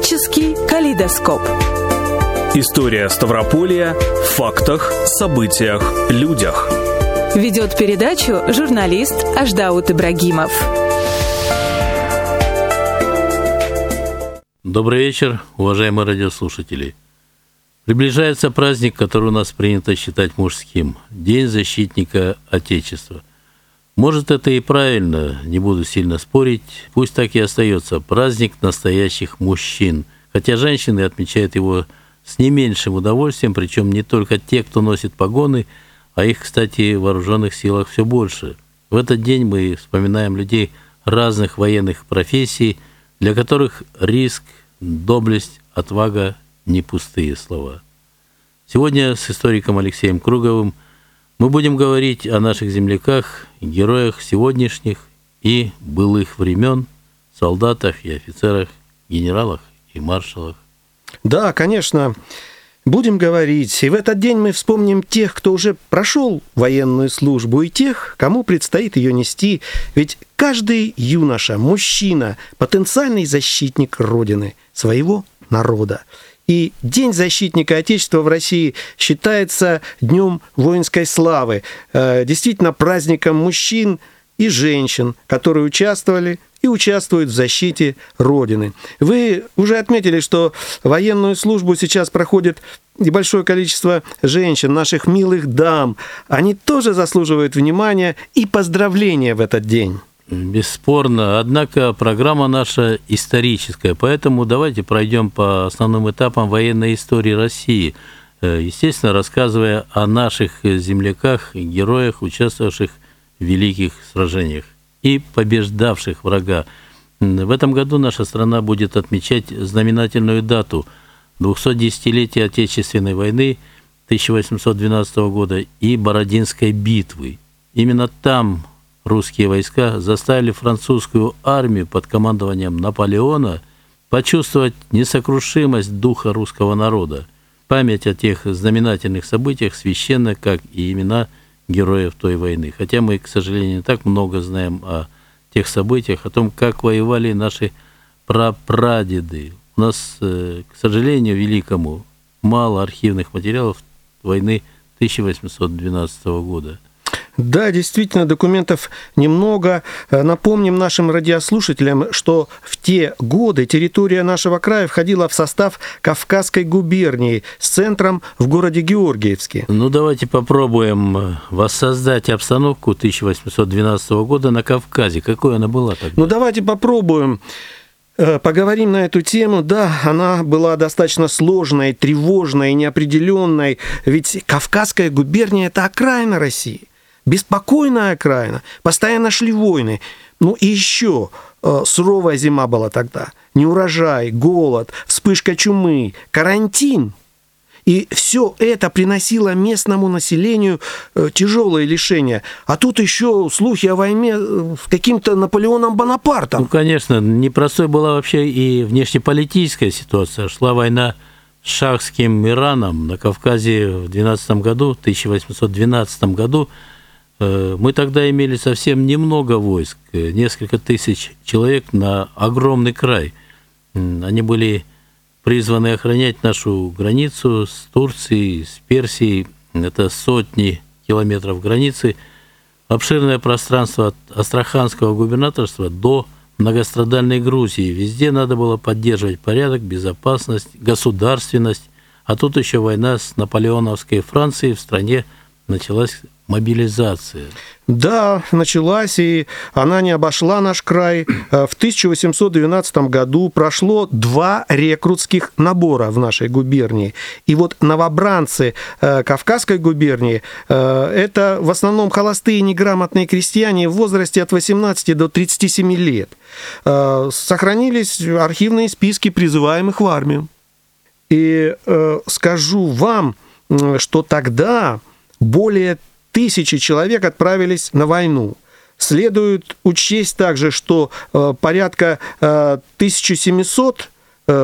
Краеведческий калейдоскоп. История Ставрополья в фактах, событиях, людях. Ведет передачу журналист Аждаут Ибрагимов. Добрый вечер, уважаемые радиослушатели. Приближается праздник, который у нас принято считать мужским – День защитника Отечества. Может, это и правильно, не буду сильно спорить, пусть так и остается – праздник настоящих мужчин, хотя женщины отмечают его с не меньшим удовольствием, причем не только те, кто носит погоны, а их, кстати, в вооруженных силах все больше. В этот день мы вспоминаем людей разных военных профессий, для которых риск, доблесть, отвага – не пустые слова. Сегодня с историком Алексеем Круговым мы будем говорить о наших земляках, героях сегодняшних и былых времен, солдатах и офицерах, генералах и маршалах. Да, конечно, будем говорить. И в этот день мы вспомним тех, кто уже прошел военную службу, и тех, кому предстоит ее нести. Ведь каждый юноша, мужчина, потенциальный защитник Родины, своего народа. И День защитника Отечества в России считается днем воинской славы, действительно праздником мужчин и женщин, которые участвовали и участвуют в защите Родины. Вы уже отметили, что военную службу сейчас проходит небольшое количество женщин, наших милых дам. Они тоже заслуживают внимания и поздравления в этот день. Бесспорно, однако программа наша историческая, поэтому давайте пройдем по основным этапам военной истории России, естественно, рассказывая о наших земляках, героях, участвовавших в великих сражениях и побеждавших врага. В этом году наша страна будет отмечать знаменательную дату – 210-летие Отечественной войны 1812 года и Бородинской битвы. Именно там русские войска заставили французскую армию под командованием Наполеона почувствовать несокрушимость духа русского народа. Память о тех знаменательных событиях священна, как и имена героев той войны. Хотя мы, к сожалению, не так много знаем о тех событиях, о том, как воевали наши прапрадеды. У нас, к сожалению, великому, мало архивных материалов войны 1812 года. Да, действительно, документов немного. Напомним нашим радиослушателям, что в те годы территория нашего края входила в состав Кавказской губернии с центром в городе Георгиевске. Ну, давайте попробуем воссоздать обстановку 1812 года на Кавказе. Какой она была тогда? Ну, давайте попробуем. Поговорим на эту тему. Да, она была достаточно сложной, тревожной, неопределенной. Ведь Кавказская губерния – это окраина России. Беспокойная окраина, постоянно шли войны. Ну и еще суровая зима была тогда. Неурожай, голод, вспышка чумы, карантин. И все это приносило местному населению тяжелые лишения. А тут еще слухи о войне с каким-то Наполеоном Бонапартом. Ну, конечно, непростой была вообще и внешнеполитическая ситуация. Шла война с шахским Ираном на Кавказе в 1812 году. Мы тогда имели совсем немного войск, несколько тысяч человек на огромный край. Они были призваны охранять нашу границу с Турцией, с Персией. Это сотни километров границы. Обширное пространство от Астраханского губернаторства до многострадальной Грузии. Везде надо было поддерживать порядок, безопасность, государственность. А тут еще война с наполеоновской Францией, в стране началась мобилизация. Да, началась, и она не обошла наш край. В 1812 году прошло 2 рекрутских набора в нашей губернии. И вот новобранцы Кавказской губернии – это в основном холостые неграмотные крестьяне в возрасте от 18 до 37 лет. Сохранились архивные списки призываемых в армию. И скажу вам, что тогда более 1000 человек отправились на войну. Следует учесть также, что порядка 1700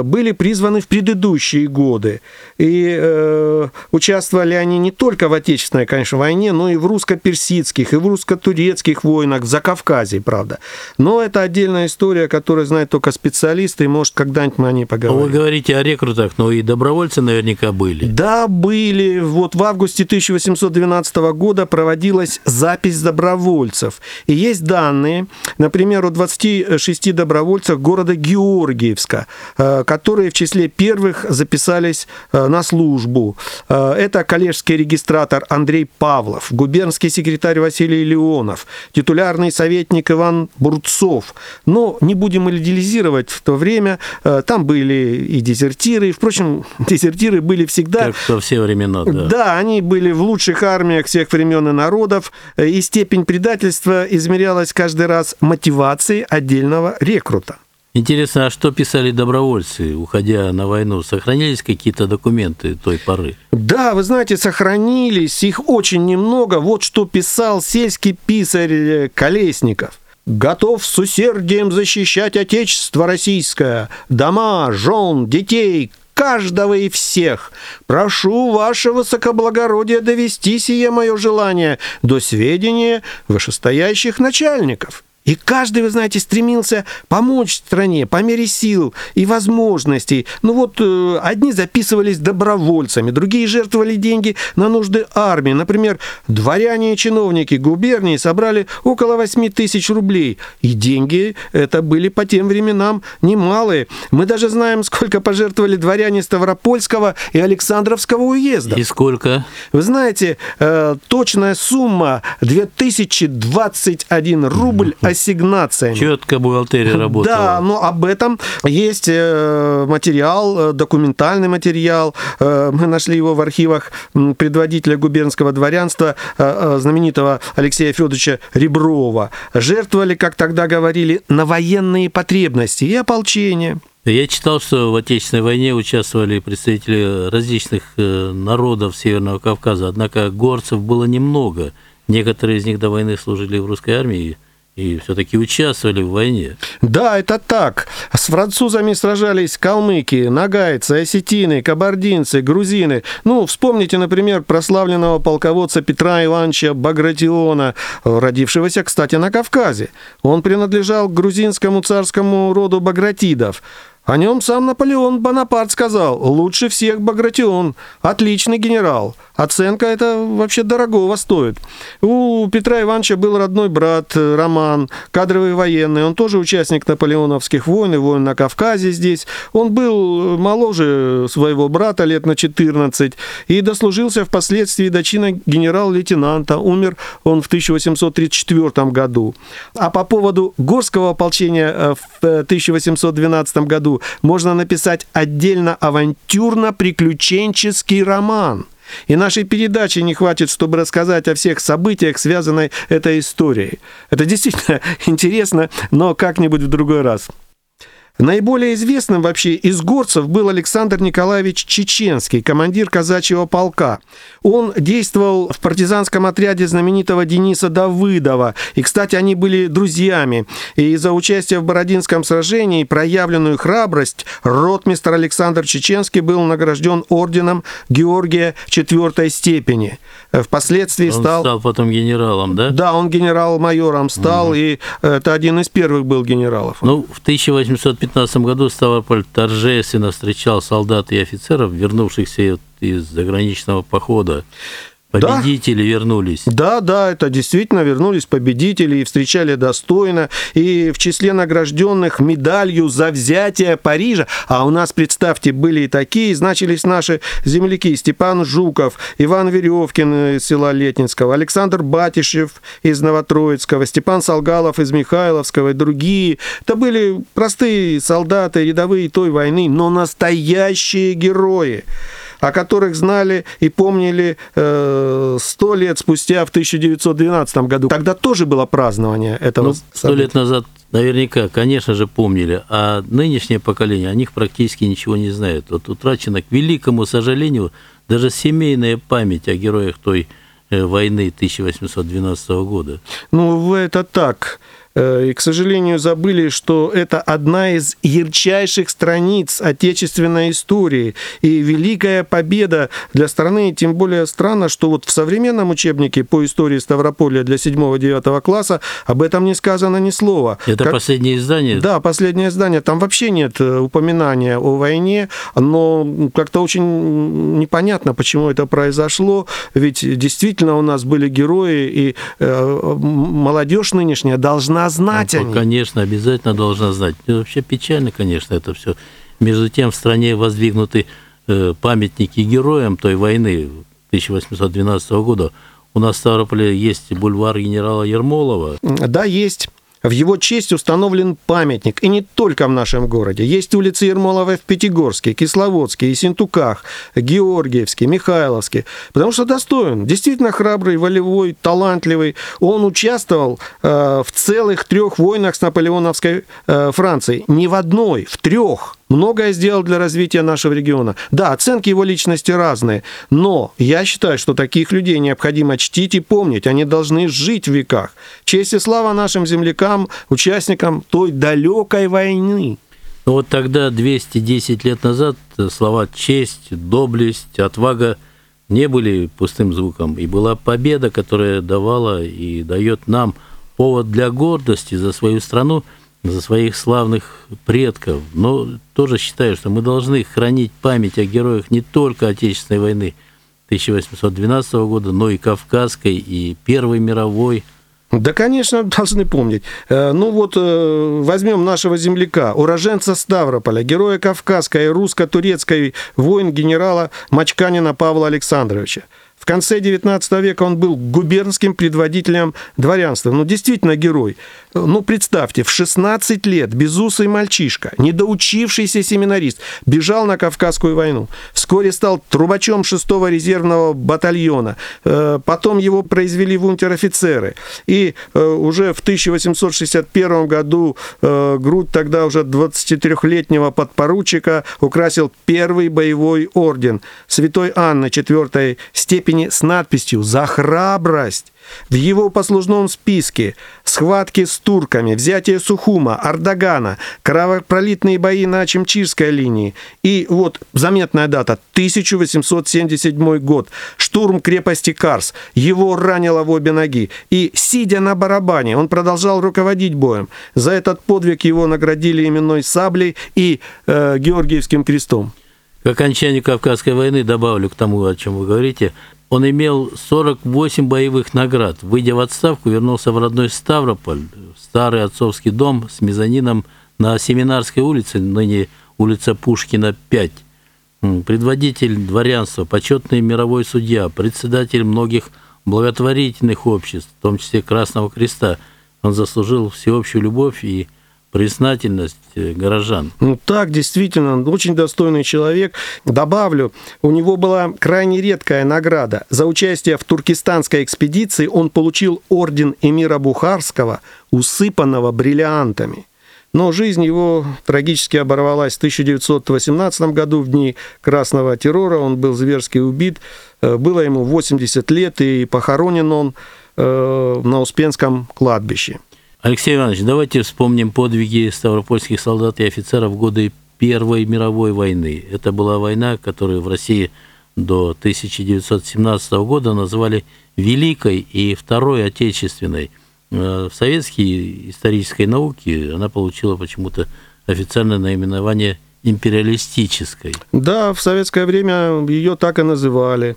были призваны в предыдущие годы. И участвовали они не только в Отечественной, конечно, войне, но и в русско-персидских, и в русско-турецких войнах, в Закавказье, правда. Но это отдельная история, которую знают только специалисты, и, может, когда-нибудь мы о ней поговорим. Вы говорите о рекрутах, но и добровольцы наверняка были. Да, были. Вот в августе 1812 года проводилась запись добровольцев. И есть данные, например, о 26 добровольцах города Георгиевска, которые в числе первых записались на службу. Это коллежский регистратор Андрей Павлов, губернский секретарь Василий Леонов, титулярный советник Иван Бурцов. Но не будем идеализировать в то время. Там были и дезертиры. Впрочем, дезертиры были всегда. Как во все времена, да. Да, они были в лучших армиях всех времен и народов. И степень предательства измерялась каждый раз мотивацией отдельного рекрута. Интересно, а что писали добровольцы, уходя на войну? Сохранились какие-то документы той поры? Да, вы знаете, сохранились. Их очень немного. Вот что писал сельский писарь Колесников. «Готов с усердием защищать Отечество российское, дома, жен, детей, каждого и всех. Прошу ваше высокоблагородие довести сие мое желание до сведения вышестоящих начальников». И каждый, вы знаете, стремился помочь стране по мере сил и возможностей. Ну вот, одни записывались добровольцами, другие жертвовали деньги на нужды армии. Например, дворяне и чиновники губернии собрали около 8 тысяч рублей. И деньги это были по тем временам немалые. Мы даже знаем, сколько пожертвовали дворяне Ставропольского и Александровского уезда. И сколько? Вы знаете, точная сумма 2021 рубль ассигнациями. Четко бухгалтерия работала. Да, но об этом есть материал, документальный материал. Мы нашли его в архивах предводителя губернского дворянства, знаменитого Алексея Федоровича Реброва. Жертвовали, как тогда говорили, на военные потребности и ополчение. Я читал, что в Отечественной войне участвовали представители различных народов Северного Кавказа, однако горцев было немного. Некоторые из них до войны служили в русской армии и все-таки участвовали в войне. Да, это так. С французами сражались калмыки, нагайцы, осетины, кабардинцы, грузины. Ну, вспомните, например, прославленного полководца Петра Ивановича Багратиона, родившегося, кстати, на Кавказе. Он принадлежал к грузинскому царскому роду багратидов. О нем сам Наполеон Бонапарт сказал: «Лучше всех Багратион, отличный генерал». Оценка это вообще дорогого стоит. У Петра Ивановича был родной брат Роман, кадровый военный. Он тоже участник наполеоновских войн и войн на Кавказе здесь. Он был моложе своего брата лет на 14 и дослужился впоследствии до чина генерал-лейтенанта. Умер он в 1834 году. А по поводу горского ополчения в 1812 году можно написать отдельно авантюрно-приключенческий роман. И нашей передачи не хватит, чтобы рассказать о всех событиях, связанных этой историей. Это действительно интересно, но как-нибудь в другой раз. Наиболее известным вообще из горцев был Александр Николаевич Чеченский, командир казачьего полка. Он действовал в партизанском отряде знаменитого Дениса Давыдова. И, кстати, они были друзьями. И за участие в Бородинском сражении и проявленную храбрость ротмистр Александр Чеченский был награжден орденом Георгия 4 степени. Впоследствии стал потом генералом, да? Да, он генерал-майором стал, и это один из первых был генералов. Ну, в 1815 году Ставрополь торжественно встречал солдат и офицеров, вернувшихся из заграничного похода. Победители, да? Вернулись. Да, да, это действительно вернулись победители и встречали достойно. И в числе награжденных медалью за взятие Парижа, а у нас, представьте, были и такие, значились наши земляки: Степан Жуков, Иван Веревкин из села Летнинского, Александр Батишев из Новотроицкого, Степан Солгалов из Михайловского и другие. Это были простые солдаты, рядовые той войны, но настоящие герои, о которых знали и помнили 100 лет спустя, в 1912 году. Тогда тоже было празднование этого события. 100 лет назад наверняка, конечно же, помнили, а нынешнее поколение о них практически ничего не знает. Вот утрачена, к великому сожалению, даже семейная память о героях той войны 1812 года. Ну, это так. И, к сожалению, забыли, что это одна из ярчайших страниц отечественной истории. И великая победа для страны, и тем более странно, что вот в современном учебнике по истории Ставрополя для 7-9 класса об этом не сказано ни слова. Это последнее издание? Да, последнее издание. Там вообще нет упоминания о войне, но как-то очень непонятно, почему это произошло. Ведь действительно у нас были герои, и молодежь нынешняя должна знать о них. Конечно, обязательно должна знать. Вообще печально, конечно, это все. Между тем, в стране воздвигнуты памятники героям той войны 1812 года. У нас в Ставрополе есть бульвар генерала Ермолова. Да, есть. В его честь установлен памятник. И не только в нашем городе. Есть улицы Ермолова в Пятигорске, Кисловодске, Ессентуках, Георгиевске, Михайловске. Потому что достоин. Действительно храбрый, волевой, талантливый. Он участвовал в целых 3 войнах с наполеоновской Францией. Не в одной, в 3. Многое сделал для развития нашего региона. Да, оценки его личности разные, но я считаю, что таких людей необходимо чтить и помнить. Они должны жить в веках. Честь и слава нашим землякам, участникам той далекой войны. Ну вот тогда, 210 лет назад, слова «честь», «доблесть», «отвага» не были пустым звуком. И была победа, которая давала и дает нам повод для гордости за свою страну, за своих славных предков. Но тоже считаю, что мы должны хранить память о героях не только Отечественной войны 1812 года, но и Кавказской, и Первой мировой. Да, конечно, должны помнить. Ну вот, возьмем нашего земляка, уроженца Ставрополя, героя Кавказской и русско-турецкой войн генерала Мачканина Павла Александровича. В конце 19 века он был губернским предводителем дворянства. Ну, действительно герой. Ну, представьте, в 16 лет безусый мальчишка, недоучившийся семинарист, бежал на Кавказскую войну. Вскоре стал трубачом 6-го резервного батальона. Потом его произвели в унтер-офицеры. И уже в 1861 году грудь тогда уже 23-летнего подпоручика украсил первый боевой орден Святой Анны 4-й степени с надписью «За храбрость». В его послужном списке схватки с турками, взятие Сухума, Ардагана, кровопролитные бои на Очемчирской линии. И вот заметная дата, 1877 год, штурм крепости Карс. Его ранило в обе ноги. И, сидя на барабане, он продолжал руководить боем. За этот подвиг его наградили именной саблей и Георгиевским крестом. К окончанию Кавказской войны, добавлю к тому, о чем вы говорите, он имел 48 боевых наград. Выйдя в отставку, вернулся в родной Ставрополь, в старый отцовский дом с мезонином на Семинарской улице, ныне улица Пушкина, 5. Предводитель дворянства, почетный мировой судья, председатель многих благотворительных обществ, в том числе Красного Креста. Он заслужил всеобщую любовь и признательность горожан. Ну так, действительно, очень достойный человек. Добавлю, у него была крайне редкая награда. За участие в туркестанской экспедиции он получил орден эмира Бухарского, усыпанного бриллиантами. Но жизнь его трагически оборвалась в 1918 году, в дни Красного террора. Он был зверски убит. Было ему 80 лет, и похоронен он на Успенском кладбище. Алексей Иванович, давайте вспомним подвиги ставропольских солдат и офицеров в годы Первой мировой войны. Это была война, которую в России до 1917 года называли Великой и Второй Отечественной. В советской исторической науке она получила почему-то официальное наименование империалистической. Да, в советское время ее так и называли.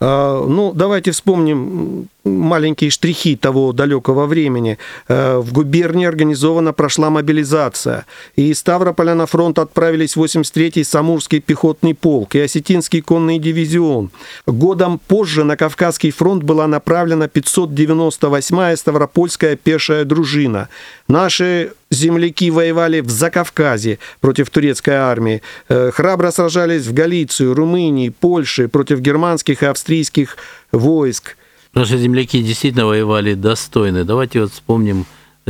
Ну, давайте вспомним маленькие штрихи того далекого времени. В губернии организованно прошла мобилизация. И из Ставрополя на фронт отправились 83-й Самурский пехотный полк и Осетинский конный дивизион. Годом позже на Кавказский фронт была направлена 598-я Ставропольская пешая дружина. Наши земляки воевали в Закавказье против турецкой армии, храбро сражались в Галиции, Румынии, Польше против германских и австрийских войск. Наши земляки действительно воевали достойно. Давайте вот вспомним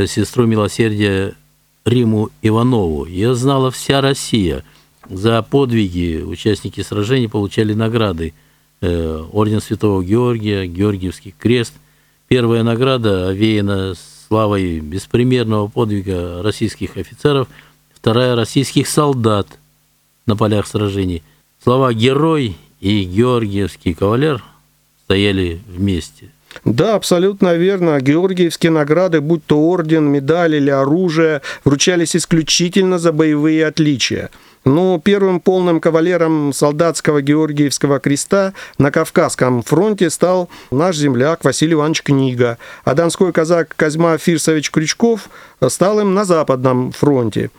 сестру милосердия Римму Иванову. Ее знала вся Россия. За подвиги участники сражений получали награды. Орден Святого Георгия, Георгиевский крест. Первая награда овеяна славой беспримерного подвига российских офицеров, вторая — российских солдат на полях сражений. Слова «герой» и «георгиевский кавалер» стояли вместе. Да, абсолютно верно. Георгиевские награды, будь то орден, медаль или оружие, вручались исключительно за боевые отличия. Но первым полным кавалером солдатского Георгиевского креста на Кавказском фронте стал наш земляк Василий Иванович Книга, а донской казак Козьма Фирсович Крючков стал им на Западном фронте.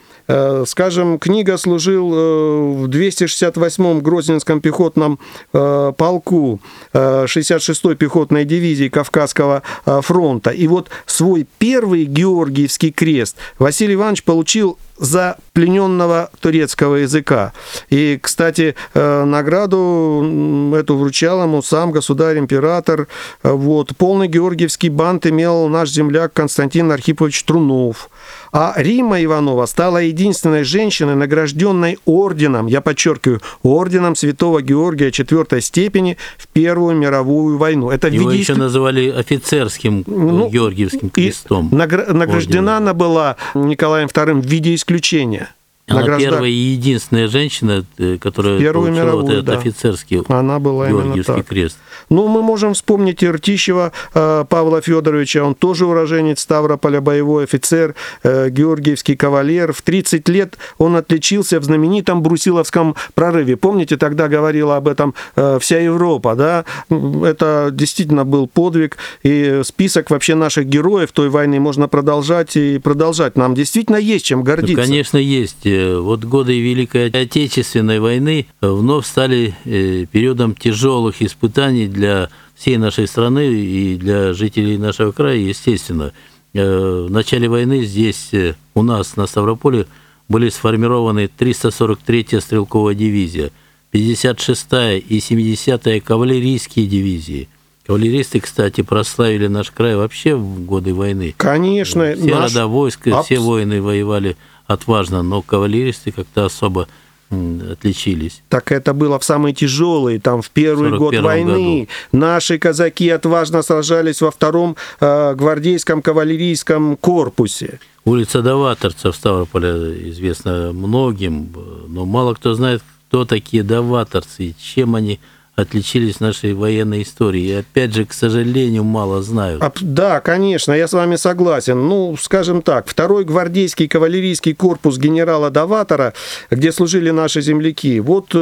Скажем, Книга служил в 268-м Грозненском пехотном полку 66-й пехотной дивизии Кавказского фронта. И вот свой первый Георгиевский крест Василий Иванович получил за плененного турецкого языка. И, кстати, награду эту вручал ему сам государь-император. Вот. Полный георгиевский бант имел наш земляк Константин Архипович Трунов. А Римма Иванова стала единственной женщиной, награжденной орденом, я подчеркиваю, орденом Святого Георгия 4-й степени в Первую мировую войну. Это его еще называли офицерским Георгиевским крестом. Награждена она была Николаем II в виде исключения. Она первая и единственная женщина, которая Первую получила мировую, вот этот офицерский Георгиевский крест. Ну, мы можем вспомнить Иртищева Павла Фёдоровича, он тоже уроженец Ставрополя, боевой офицер, Георгиевский кавалер. В 30 лет он отличился в знаменитом Брусиловском прорыве. Помните, тогда говорила об этом вся Европа, да? Это действительно был подвиг, и список вообще наших героев той войны можно продолжать и продолжать. Нам действительно есть чем гордиться. Ну, конечно, есть. Вот годы Великой Отечественной войны вновь стали периодом тяжелых испытаний для всей нашей страны и для жителей нашего края, естественно. В начале войны здесь у нас на Ставрополе были сформированы 343-я стрелковая дивизия, 56-я и 70-я кавалерийские дивизии. Кавалеристы, кстати, прославили наш край вообще в годы войны. Конечно. Все рода войск, все воины воевали отважно, но кавалеристы как-то особо отличились. Так это было в самый тяжелый, там, в первый год войны. Наши казаки отважно сражались во втором гвардейском кавалерийском корпусе. Улица Доваторцев Ставрополя известна многим, но мало кто знает, кто такие доваторцы и чем они отличились в нашей военной истории. И опять же, к сожалению, мало знают. Да, конечно, я с вами согласен. Ну, скажем так, второй гвардейский кавалерийский корпус генерала Доватора, где служили наши земляки, вот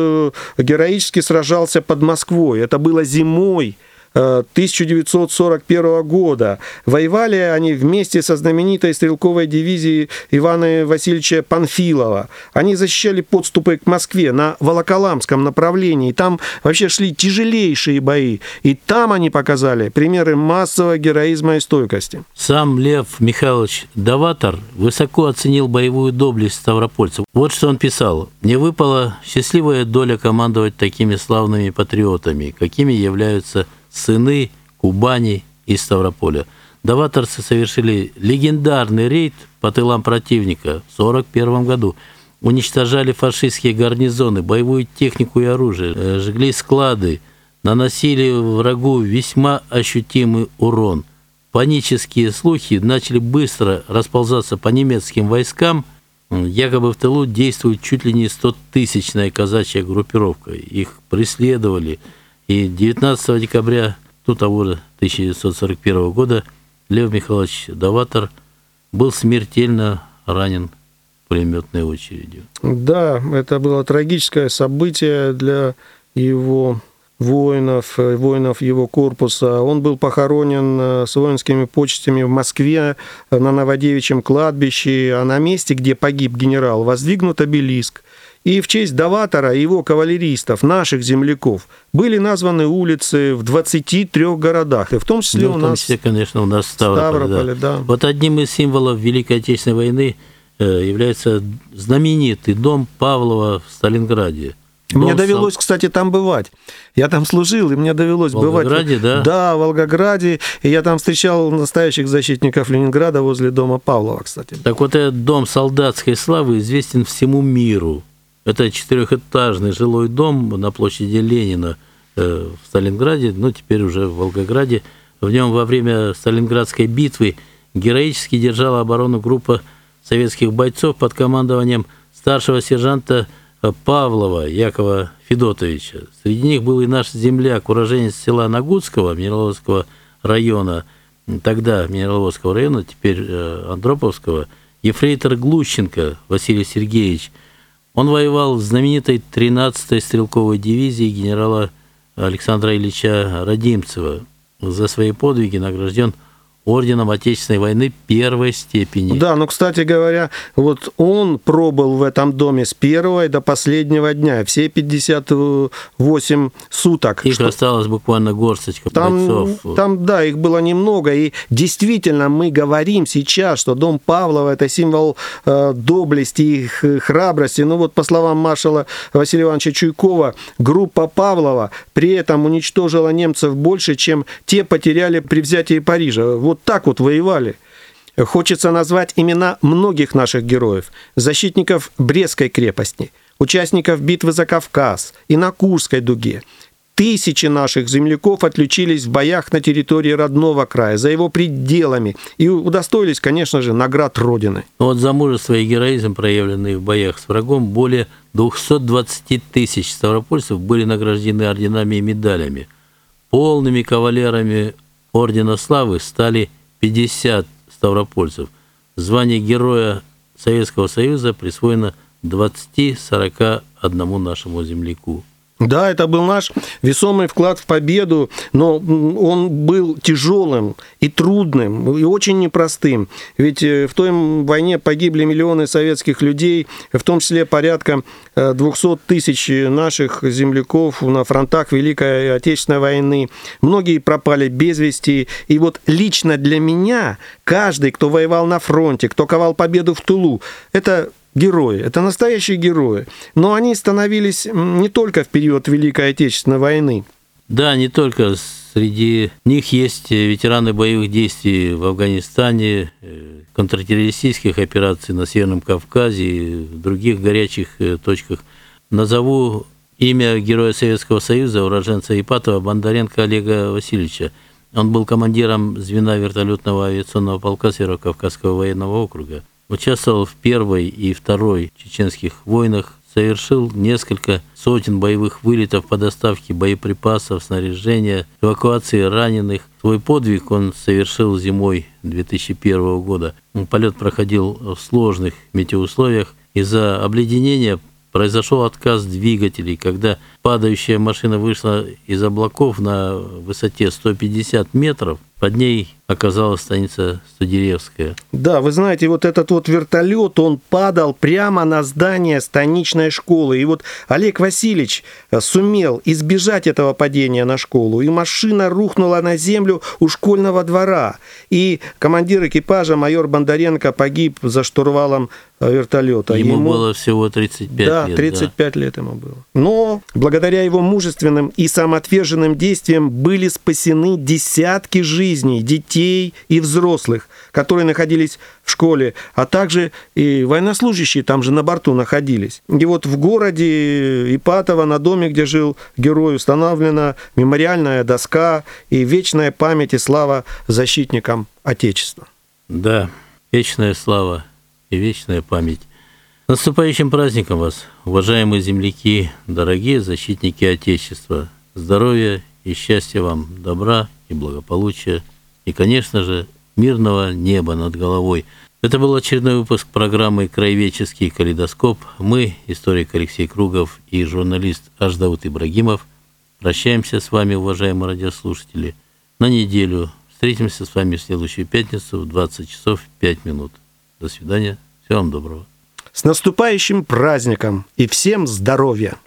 героически сражался под Москвой. Это было зимой 1941 года. Воевали они вместе со знаменитой стрелковой дивизией Ивана Васильевича Панфилова. Они защищали подступы к Москве на Волоколамском направлении. Там вообще шли тяжелейшие бои. И там они показали примеры массового героизма и стойкости. Сам Лев Михайлович Доватор высоко оценил боевую доблесть ставропольцев. Вот что он писал. «Мне выпала счастливая доля командовать такими славными патриотами, какими являются сыны Кубани и Ставрополя. Доваторцы совершили легендарный рейд по тылам противника в 1941 году. Уничтожали фашистские гарнизоны, боевую технику и оружие, жгли склады, наносили врагу весьма ощутимый урон. Панические слухи начали быстро расползаться по немецким войскам. Якобы в тылу действует чуть ли не 100-тысячная казачья группировка. Их преследовали». И 19 декабря того же 1941 года Лев Михайлович Доватор был смертельно ранен пулеметной очередью. Да, это было трагическое событие для его воинов его корпуса. Он был похоронен с воинскими почестями в Москве на Новодевичьем кладбище, а на месте, где погиб генерал, воздвигнут обелиск. И в честь Доватора и его кавалеристов, наших земляков, были названы улицы в 23 городах. И в том числе у нас Ставрополь. Да. Вот одним из символов Великой Отечественной войны является знаменитый дом Павлова в Сталинграде. Мне довелось, кстати, там бывать. Я там служил, и мне довелось бывать. В Волгограде, да? Да, в Волгограде. И я там встречал настоящих защитников Ленинграда возле дома Павлова, кстати. Так вот, этот дом солдатской славы известен всему миру. Это 4-этажный жилой дом на площади Ленина в Сталинграде, теперь уже в Волгограде. В нем во время Сталинградской битвы героически держала оборону группа советских бойцов под командованием старшего сержанта Павлова Якова Федотовича. Среди них был и наш земляк, уроженец села Нагутского Минераловского района, тогда Минераловского района, теперь Андроповского, ефрейтор Глущенко Василий Сергеевич. Он воевал в знаменитой 13-й стрелковой дивизии генерала Александра Ильича Родимцева. За свои подвиги награжден орденом Отечественной войны первой степени. Да, ну, кстати говоря, вот он пробыл в этом доме с первого до последнего дня, все 58 суток. Их осталось буквально горсточка бойцов. Там, да, их было немного, и действительно мы говорим сейчас, что дом Павлова — это символ доблести и храбрости. Ну вот, по словам маршала Василия Ивановича Чуйкова, группа Павлова при этом уничтожила немцев больше, чем те потеряли при взятии Парижа. Вот так вот воевали. Хочется назвать имена многих наших героев, защитников Брестской крепости, участников битвы за Кавказ и на Курской дуге. Тысячи наших земляков отличились в боях на территории родного края, за его пределами, и удостоились, конечно же, наград Родины. Вот за мужество и героизм, проявленные в боях с врагом, более 220 тысяч ставропольцев были награждены орденами и медалями. Полными кавалерами ордена славы стали 50 ставропольцев. Звание Героя Советского Союза присвоено 41 нашему земляку. Да, это был наш весомый вклад в победу, но он был тяжелым и трудным, и очень непростым. Ведь в той войне погибли миллионы советских людей, в том числе порядка 200 тысяч наших земляков на фронтах Великой Отечественной войны. Многие пропали без вести. И вот лично для меня каждый, кто воевал на фронте, кто ковал победу в тылу, это... герои. Это настоящие герои. Но они становились не только в период Великой Отечественной войны. Да, не только. Среди них есть ветераны боевых действий в Афганистане, контртеррористических операций на Северном Кавказе и в других горячих точках. Назову имя Героя Советского Союза, уроженца Ипатова, Бондаренко Олега Васильевича. Он был командиром звена вертолетного авиационного полка Северо-Кавказского военного округа. Участвовал в Первой и Второй чеченских войнах, совершил несколько сотен боевых вылетов по доставке боеприпасов, снаряжения, эвакуации раненых. Свой подвиг он совершил зимой 2001 года. Полет проходил в сложных метеоусловиях. Из-за обледенения произошел отказ двигателей, когда падающая машина вышла из облаков на высоте 150 метров. Под ней оказалась станица Студеревская. Да, вы знаете, вот этот вот вертолет, он падал прямо на здание станичной школы. И вот Олег Васильевич сумел избежать этого падения на школу. И машина рухнула на землю у школьного двора. И командир экипажа, майор Бондаренко, погиб за штурвалом вертолета. Ему было всего 35 лет. Да, 35 лет ему было. Но благодаря его мужественным и самоотверженным действиям были спасены десятки жизней детей и взрослых, которые находились в школе, а также и военнослужащие там же на борту находились. И вот в городе Ипатово, на доме, где жил герой, установлена мемориальная доска и вечная память и слава защитникам Отечества. Да, вечная слава и вечная память. С наступающим праздником вас, уважаемые земляки, дорогие защитники Отечества. Здоровья и счастья вам, добра и благополучия, и, конечно же, мирного неба над головой. Это был очередной выпуск программы «Краеведческий калейдоскоп». Мы, историк Алексей Кругов и журналист Аждаут Ибрагимов, прощаемся с вами, уважаемые радиослушатели, на неделю. Встретимся с вами в следующую пятницу в 20 часов 5 минут. До свидания. Всего вам доброго. С наступающим праздником и всем здоровья!